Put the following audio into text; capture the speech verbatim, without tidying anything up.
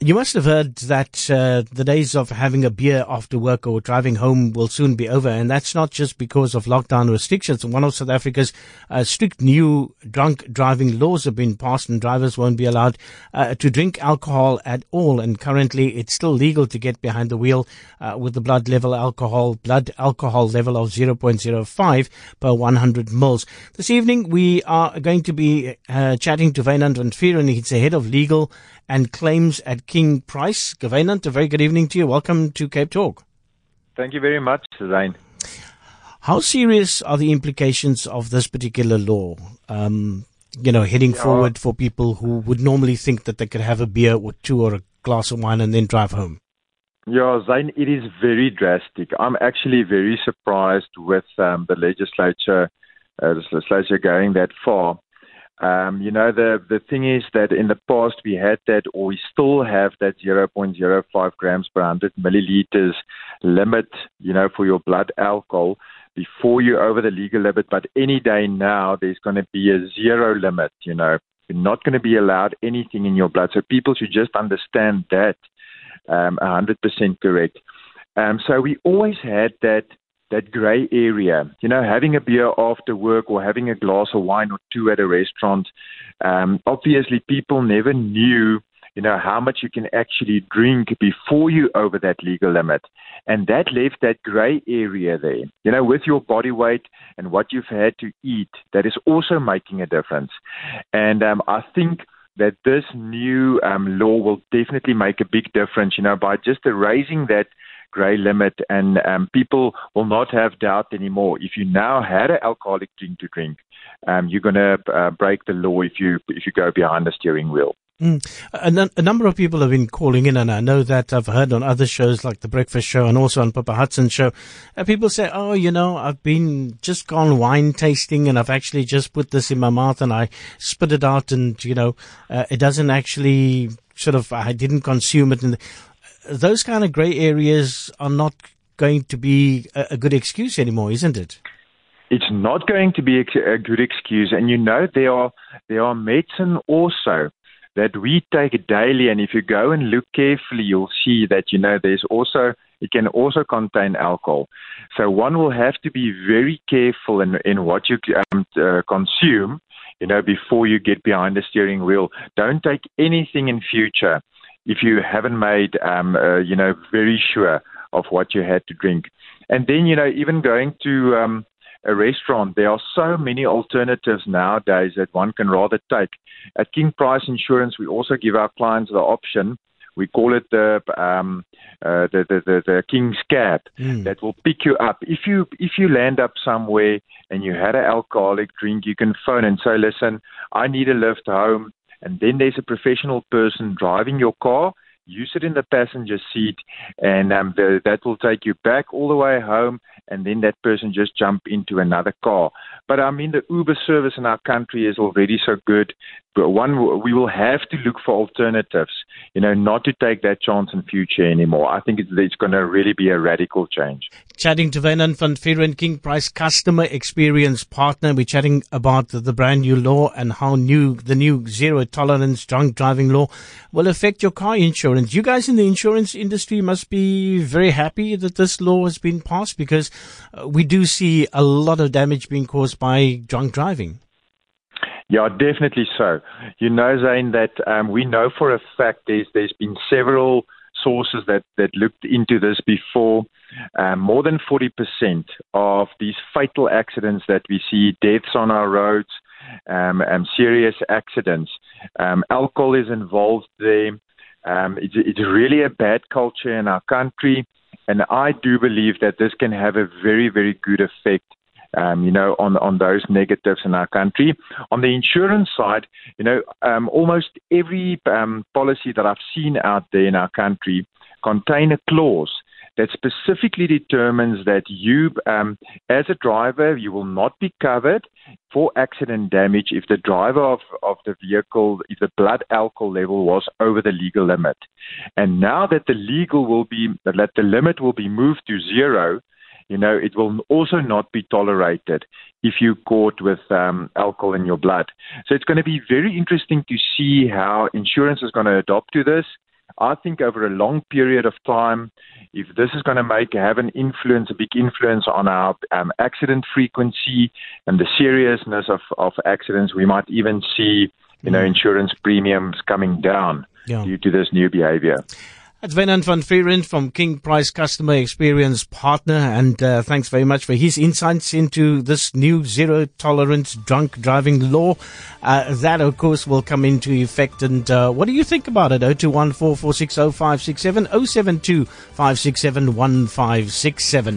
You must have heard that uh, the days of having a beer after work or driving home will soon be over, and that's not just because of lockdown restrictions. One of South Africa's uh, strict new drunk driving laws have been passed, and drivers won't be allowed uh, to drink alcohol at all. And currently, it's still legal to get behind the wheel uh, with the blood level alcohol, blood alcohol level of zero point zero five per one hundred mils. This evening, we are going to be uh, chatting to Wynand van Vuuren. He's the head of legal and claims at King Price. Wynand, a very good evening to you. Welcome to Cape Talk. Thank you very much, Zain. How serious are the implications of this particular law, um, you know, heading yeah. forward for people who would normally think that they could have a beer or two or a glass of wine and then drive home? Yeah, Zain, it is very drastic. I'm actually very surprised with um, the legislature, uh, the legislature going that far. Um, you know, the, the thing is that in the past we had that, or we still have that zero point zero five grams per one hundred milliliters limit, you know, for your blood alcohol before you're over the legal limit. But any day now, there's going to be a zero limit, you know. You're not going to be allowed anything in your blood. So people should just understand that um, one hundred percent correct. Um, so we always had that. that grey area, you know, having a beer after work or having a glass of wine or two at a restaurant. Um, obviously, people never knew, you know, how much you can actually drink before you over that legal limit. And that left that grey area there, you know, with your body weight and what you've had to eat. That is also making a difference. And um, I think that this new um, law will definitely make a big difference, you know, by just erasing that grey limit, and um, people will not have doubt anymore. If you now had an alcoholic drink to drink, um, you're going to uh, break the law if you if you go behind the steering wheel. Mm. A, a number of people have been calling in, and I know that I've heard on other shows like The Breakfast Show and also on Papa Hudson's show, and people say, oh, you know, I've been just gone wine tasting and I've actually just put this in my mouth and I spit it out and, you know, uh, it doesn't actually sort of, I didn't consume it. And those kind of grey areas are not going to be a good excuse anymore, isn't it? It's not going to be a good excuse. And, you know, there are, there are medicine also that we take daily. And if you go and look carefully, you'll see that, you know, there's also, it can also contain alcohol. So one will have to be very careful in, in what you um, uh, consume, you know, before you get behind the steering wheel. Don't take anything in future if you haven't made, um, uh, you know, very sure of what you had to drink. And then, you know, even going to um, a restaurant, there are so many alternatives nowadays that one can rather take. At King Price Insurance, we also give our clients the option. We call it the um, uh, the, the, the, the King's Cab mm. that will pick you up. If you if you land up somewhere and you had an alcoholic drink, you can phone and say, listen, I need a lift home. And then there's a professional person driving your car. You sit in the passenger seat, and um, the, that will take you back all the way home, and then that person just jump into another car. But, I mean, the Uber service in our country is already so good. But one, we will have to look for alternatives, you know, not to take that chance in future anymore. I think it's, it's going to really be a radical change. Chatting to Wynand van Vuuren, King Price Customer Experience Partner. We're chatting about the, the brand new law and how new the new zero tolerance drunk driving law will affect your car insurance. You guys in the insurance industry must be very happy that this law has been passed, because we do see a lot of damage being caused by drunk driving. Yeah, definitely so. You know, Zain, that um, we know for a fact there's, there's been several sources that, that looked into this before. Um, more than forty percent of these fatal accidents that we see, deaths on our roads, um, and serious accidents, um, alcohol is involved there. Um, it's, it's really a bad culture in our country. And I do believe that this can have a very, very good effect Um, you know, on, on those negatives in our country. On the insurance side, you know, um, almost every um, policy that I've seen out there in our country contain a clause that specifically determines that you, um, as a driver, you will not be covered for accident damage if the driver of, of the vehicle, if the blood alcohol level was over the legal limit. And now that the legal will be, that the limit will be moved to zero, you know, it will also not be tolerated if you're caught with um, alcohol in your blood. So it's going to be very interesting to see how insurance is going to adopt to this. I think over a long period of time, if this is going to make have an influence, a big influence on our um, accident frequency and the seriousness of, of accidents, we might even see, you know, insurance premiums coming down yeah. due to this new behavior. That's Wynand van Vuuren from King Price Customer Experience Partner, and uh, thanks very much for his insights into this new zero-tolerance drunk driving law. Uh, that, of course, will come into effect. And uh, what do you think about it? oh two one four four six oh five six seven oh seven two five six seven one five six seven